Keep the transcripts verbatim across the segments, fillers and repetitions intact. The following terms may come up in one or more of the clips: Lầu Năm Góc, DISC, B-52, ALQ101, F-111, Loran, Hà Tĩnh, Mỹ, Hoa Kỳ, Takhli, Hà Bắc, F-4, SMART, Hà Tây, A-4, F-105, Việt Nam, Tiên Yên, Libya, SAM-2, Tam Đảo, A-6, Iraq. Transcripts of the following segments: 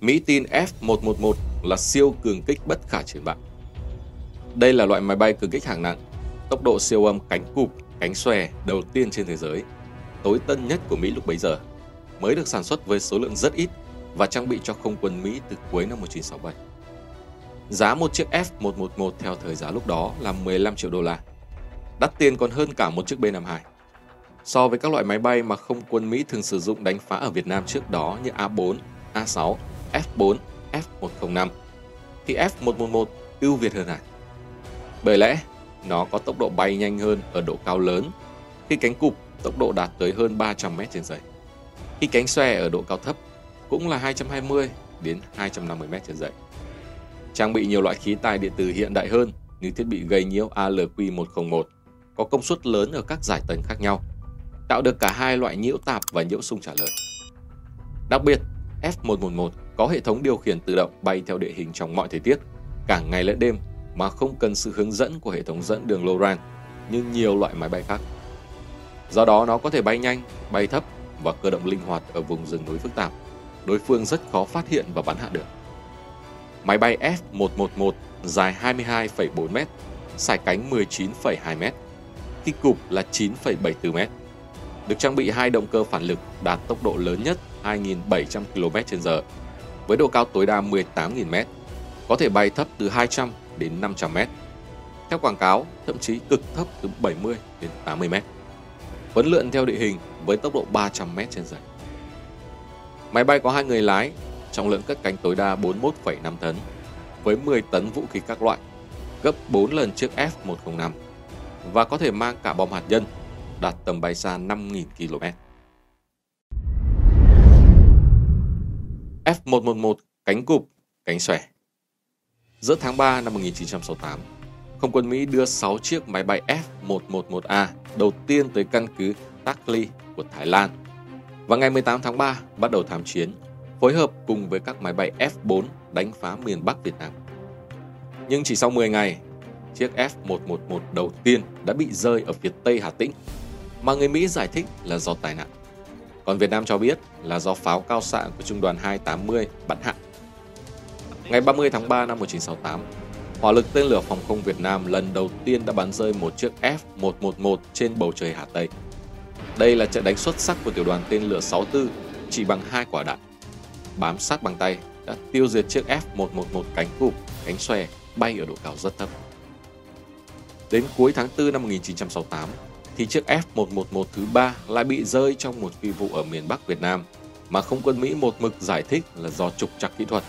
Mỹ tin F một một một là siêu cường kích bất khả chiến bại. Đây là loại máy bay cường kích hạng nặng, tốc độ siêu âm cánh cụp, cánh xòe đầu tiên trên thế giới, tối tân nhất của Mỹ lúc bấy giờ, mới được sản xuất với số lượng rất ít và trang bị cho không quân Mỹ từ cuối năm một nghìn chín trăm sáu mươi bảy. Giá một chiếc F một một một theo thời giá lúc đó là mười lăm triệu đô la, đắt tiền còn hơn cả một chiếc B năm hai. So với các loại máy bay mà không quân Mỹ thường sử dụng đánh phá ở Việt Nam trước đó như A bốn, A sáu, F bốn, F một không năm, thì F một một một ưu việt hơn hẳn. Bởi lẽ, nó có tốc độ bay nhanh hơn ở độ cao lớn, khi cánh cụp tốc độ đạt tới hơn ba trăm mét trên giây. Khi cánh xòe ở độ cao thấp cũng là hai trăm hai mươi đến hai trăm năm mươi mét trên giây. Trang bị nhiều loại khí tài điện tử hiện đại hơn như thiết bị gây nhiễu A L Q một không một có công suất lớn ở các giải tần khác nhau, tạo được cả hai loại nhiễu tạp và nhiễu xung trả lời. Đặc biệt, F một một một có hệ thống điều khiển tự động bay theo địa hình trong mọi thời tiết, cả ngày lẫn đêm mà không cần sự hướng dẫn của hệ thống dẫn đường Loran như nhiều loại máy bay khác. Do đó nó có thể bay nhanh, bay thấp và cơ động linh hoạt ở vùng rừng núi phức tạp, đối phương rất khó phát hiện và bắn hạ được. Máy bay F một một một dài hai mươi hai phẩy bốn mét, sải cánh mười chín phẩy hai mét, khi cụp là chín phẩy bảy mươi tư mét. Được trang bị hai động cơ phản lực đạt tốc độ lớn nhất hai nghìn bảy trăm ki lô mét trên giờ, với độ cao tối đa mười tám nghìn mét, có thể bay thấp từ hai trăm đến năm trăm mét. Theo quảng cáo, thậm chí cực thấp từ bảy mươi đến tám mươi mét. Huấn lượn theo địa hình với tốc độ ba trăm mét trên giờ. Máy bay có hai người lái, trọng lượng cất cánh tối đa bốn mươi mốt phẩy năm tấn, với mười tấn vũ khí các loại, gấp bốn lần chiếc F một không năm, và có thể mang cả bom hạt nhân, đạt tầm bay xa năm nghìn ki lô mét. F một một một cánh cụp, cánh xòe. Giữa tháng ba năm một nghìn chín trăm sáu mươi tám, không quân Mỹ đưa sáu chiếc máy bay F một một một A đầu tiên tới căn cứ Takhli của Thái Lan và ngày mười tám tháng ba bắt đầu tham chiến, phối hợp cùng với các máy bay F bốn đánh phá miền Bắc Việt Nam. Nhưng chỉ sau mười ngày, chiếc F một một một đầu tiên đã bị rơi ở phía Tây Hà Tĩnh, mà người Mỹ giải thích là do tai nạn. Còn Việt Nam cho biết là do pháo cao xạ của Trung đoàn hai tám không bắn hạ. Ngày ba mươi tháng ba năm một nghìn chín trăm sáu mươi tám, hỏa lực tên lửa phòng không Việt Nam lần đầu tiên đã bắn rơi một chiếc F một một một trên bầu trời Hà Tây. Đây là trận đánh xuất sắc của tiểu đoàn tên lửa sáu mươi tư chỉ bằng hai quả đạn. Bám sát bằng tay đã tiêu diệt chiếc F một một một cánh cụp, cánh xòe bay ở độ cao rất thấp. Đến cuối tháng tư năm một nghìn chín trăm sáu mươi tám, thì chiếc F một một một thứ ba lại bị rơi trong một phi vụ ở miền Bắc Việt Nam mà không quân Mỹ một mực giải thích là do trục trặc kỹ thuật.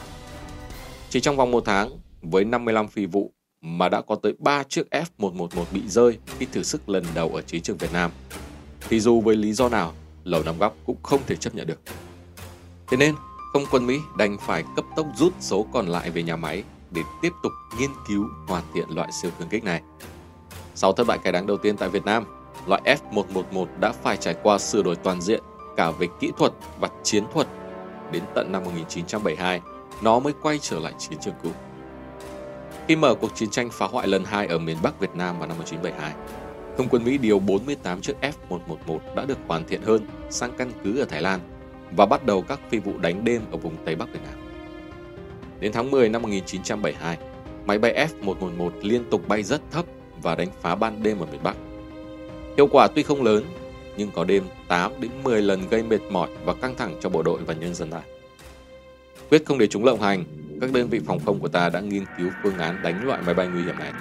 Chỉ trong vòng một tháng, với năm mươi lăm phi vụ mà đã có tới ba chiếc F một một một bị rơi khi thử sức lần đầu ở chiến trường Việt Nam, thì dù với lý do nào, Lầu Năm Góc cũng không thể chấp nhận được. Thế nên, không quân Mỹ đành phải cấp tốc rút số còn lại về nhà máy để tiếp tục nghiên cứu hoàn thiện loại siêu cường kích này. Sau thất bại cay đắng đầu tiên tại Việt Nam, loại F một một một đã phải trải qua sửa đổi toàn diện cả về kỹ thuật và chiến thuật. Đến tận năm một nghìn chín trăm bảy mươi hai, nó mới quay trở lại chiến trường cũ. Khi mở cuộc chiến tranh phá hoại lần hai ở miền Bắc Việt Nam vào năm một nghìn chín trăm bảy mươi hai, không quân Mỹ điều bốn mươi tám chiếc F một một một đã được hoàn thiện hơn sang căn cứ ở Thái Lan và bắt đầu các phi vụ đánh đêm ở vùng Tây Bắc Việt Nam. Đến tháng mười năm một nghìn chín trăm bảy mươi hai, máy bay F một một một liên tục bay rất thấp và đánh phá ban đêm ở miền Bắc. Hiệu quả tuy không lớn, nhưng có đêm tám đến mười lần gây mệt mỏi và căng thẳng cho bộ đội và nhân dân ta. Quyết không để chúng lộng hành, các đơn vị phòng không của ta đã nghiên cứu phương án đánh loại máy bay nguy hiểm này.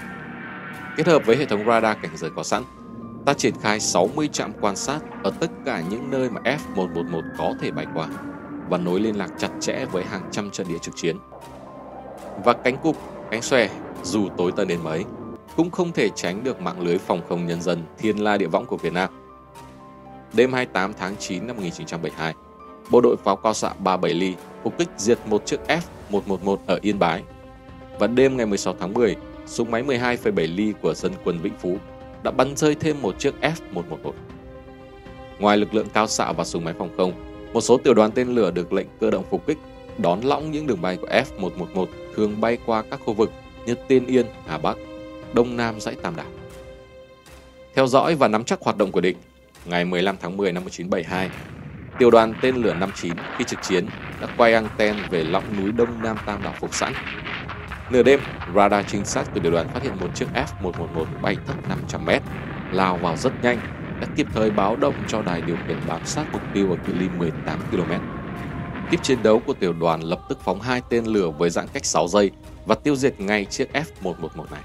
Kết hợp với hệ thống radar cảnh giới có sẵn, ta triển khai sáu mươi trạm quan sát ở tất cả những nơi mà F một một một có thể bay qua và nối liên lạc chặt chẽ với hàng trăm trận địa trực chiến. Và cánh cụp, cánh xòe, dù tối tân đến mấy, cũng không thể tránh được mạng lưới phòng không nhân dân thiên la địa võng của Việt Nam. Đêm hai mươi tám tháng chín năm một nghìn chín trăm bảy mươi hai, bộ đội pháo cao xạ ba mươi bảy ly phục kích diệt một chiếc F một một một ở Yên Bái. Và đêm ngày mười sáu tháng mười, súng máy mười hai phẩy bảy ly của dân quân Vĩnh Phú đã bắn rơi thêm một chiếc F một một một. Ngoài lực lượng cao xạ và súng máy phòng không, một số tiểu đoàn tên lửa được lệnh cơ động phục kích đón lõng những đường bay của F một một một thường bay qua các khu vực như Tiên Yên, Hà Bắc, Đông Nam dãy Tam Đảo. Theo dõi và nắm chắc hoạt động của địch, ngày mười lăm tháng mười năm một nghìn chín trăm bảy mươi hai, Tiểu đoàn tên lửa năm mươi chín khi trực chiến đã quay anten về lõng núi Đông Nam Tam Đảo phục sẵn. Nửa đêm, radar trinh sát của tiểu đoàn phát hiện một chiếc F một một một bay thấp năm trăm mét, lao vào rất nhanh, đã kịp thời báo động cho đài điều khiển bám sát mục tiêu ở cự ly mười tám ki lô mét. Kíp chiến đấu của tiểu đoàn lập tức phóng hai tên lửa với giãn cách sáu giây và tiêu diệt ngay chiếc F một một một này.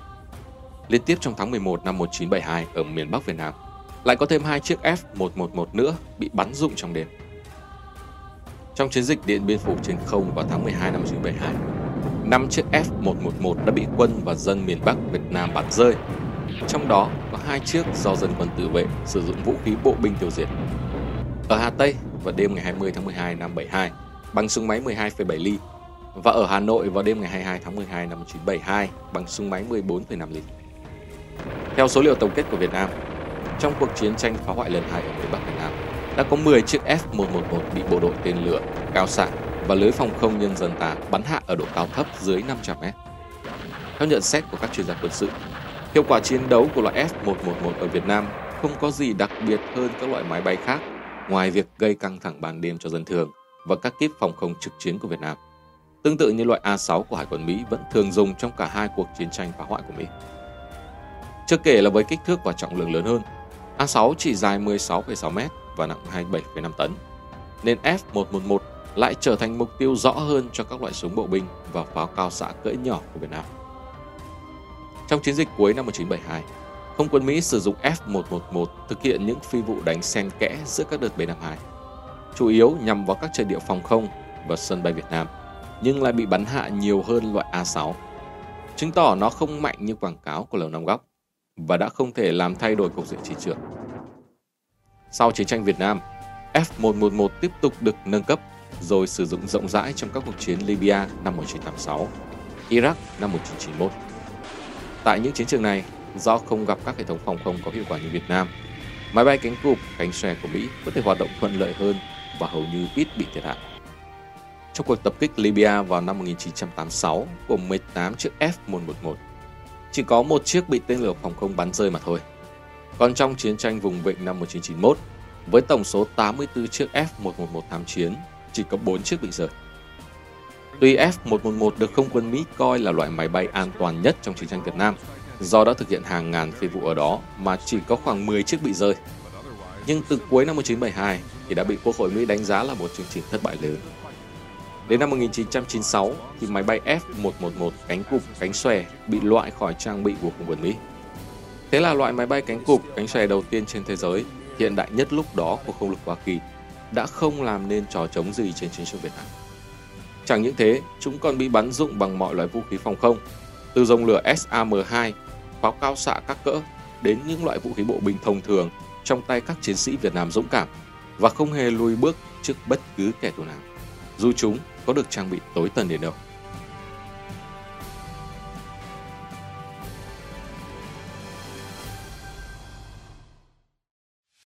Liên tiếp trong tháng mười một năm một nghìn chín trăm bảy mươi hai ở miền Bắc Việt Nam, lại có thêm hai chiếc F một một một nữa bị bắn rụng trong đêm. Trong chiến dịch Điện Biên Phủ trên không vào tháng mười hai năm một nghìn chín trăm bảy mươi hai, năm chiếc F một một một đã bị quân và dân miền Bắc Việt Nam bắn rơi. Trong đó có hai chiếc do dân quân tự vệ sử dụng vũ khí bộ binh tiêu diệt. Ở Hà Tây vào đêm ngày hai mươi tháng mười hai năm bảy mươi hai bằng súng máy mười hai phẩy bảy ly và ở Hà Nội vào đêm ngày hai mươi hai tháng mười hai năm một nghìn chín trăm bảy mươi hai bằng súng máy mười bốn phẩy năm ly. Theo số liệu tổng kết của Việt Nam, trong cuộc chiến tranh phá hoại lần hai ở miền Bắc Việt Nam đã có mười chiếc F một một một bị bộ đội tên lửa, cao xạ và lưới phòng không nhân dân ta bắn hạ ở độ cao thấp dưới năm trăm mét. Theo nhận xét của các chuyên gia quân sự, hiệu quả chiến đấu của loại F một một một ở Việt Nam không có gì đặc biệt hơn các loại máy bay khác ngoài việc gây căng thẳng ban đêm cho dân thường và các kíp phòng không trực chiến của Việt Nam. Tương tự như loại A sáu của Hải quân Mỹ vẫn thường dùng trong cả hai cuộc chiến tranh phá hoại của Mỹ. Chưa kể là với kích thước và trọng lượng lớn hơn, A sáu chỉ dài mười sáu phẩy sáu mét và nặng hai mươi bảy phẩy năm tấn, nên F một một một lại trở thành mục tiêu rõ hơn cho các loại súng bộ binh và pháo cao xạ cỡ nhỏ của Việt Nam. Trong chiến dịch cuối năm một nghìn chín trăm bảy mươi hai, không quân Mỹ sử dụng F một một một thực hiện những phi vụ đánh xen kẽ giữa các đợt B năm mươi hai, chủ yếu nhằm vào các trận địa phòng không và sân bay Việt Nam, nhưng lại bị bắn hạ nhiều hơn loại A sáu, chứng tỏ nó không mạnh như quảng cáo của Lầu Năm Góc và đã không thể làm thay đổi cục diện chiến trường. Sau chiến tranh Việt Nam, F một một một tiếp tục được nâng cấp rồi sử dụng rộng rãi trong các cuộc chiến Libya năm một nghìn chín trăm tám mươi sáu, Iraq năm một nghìn chín trăm chín mươi mốt. Tại những chiến trường này, do không gặp các hệ thống phòng không có hiệu quả như Việt Nam, máy bay cánh cụp, cánh xòe của Mỹ có thể hoạt động thuận lợi hơn và hầu như ít bị thiệt hại. Trong cuộc tập kích Libya vào năm một nghìn chín trăm tám mươi sáu của mười tám chiếc F một một một, chỉ có một chiếc bị tên lửa phòng không bắn rơi mà thôi. Còn trong chiến tranh vùng Vịnh năm một nghìn chín trăm chín mươi mốt, với tổng số tám mươi tư chiếc F một một một tham chiến, chỉ có bốn chiếc bị rơi. Tuy F một một một được không quân Mỹ coi là loại máy bay an toàn nhất trong chiến tranh Việt Nam, do đã thực hiện hàng ngàn phi vụ ở đó mà chỉ có khoảng mười chiếc bị rơi. Nhưng từ cuối năm một nghìn chín trăm bảy mươi hai thì đã bị Quốc hội Mỹ đánh giá là một chương trình thất bại lớn. Đến năm một nghìn chín trăm chín mươi sáu thì máy bay F một một một cánh cụp, cánh xòe bị loại khỏi trang bị của không quân Mỹ. Thế là loại máy bay cánh cụp, cánh xòe đầu tiên trên thế giới, hiện đại nhất lúc đó của không lục Hoa Kỳ, đã không làm nên trò trống gì trên chiến trường Việt Nam. Chẳng những thế, chúng còn bị bắn rụng bằng mọi loại vũ khí phòng không, từ dòng lửa SAM hai, pháo cao xạ các cỡ đến những loại vũ khí bộ binh thông thường trong tay các chiến sĩ Việt Nam dũng cảm và không hề lùi bước trước bất cứ kẻ thù nào, dù chúng có được trang bị tối tân đến đâu.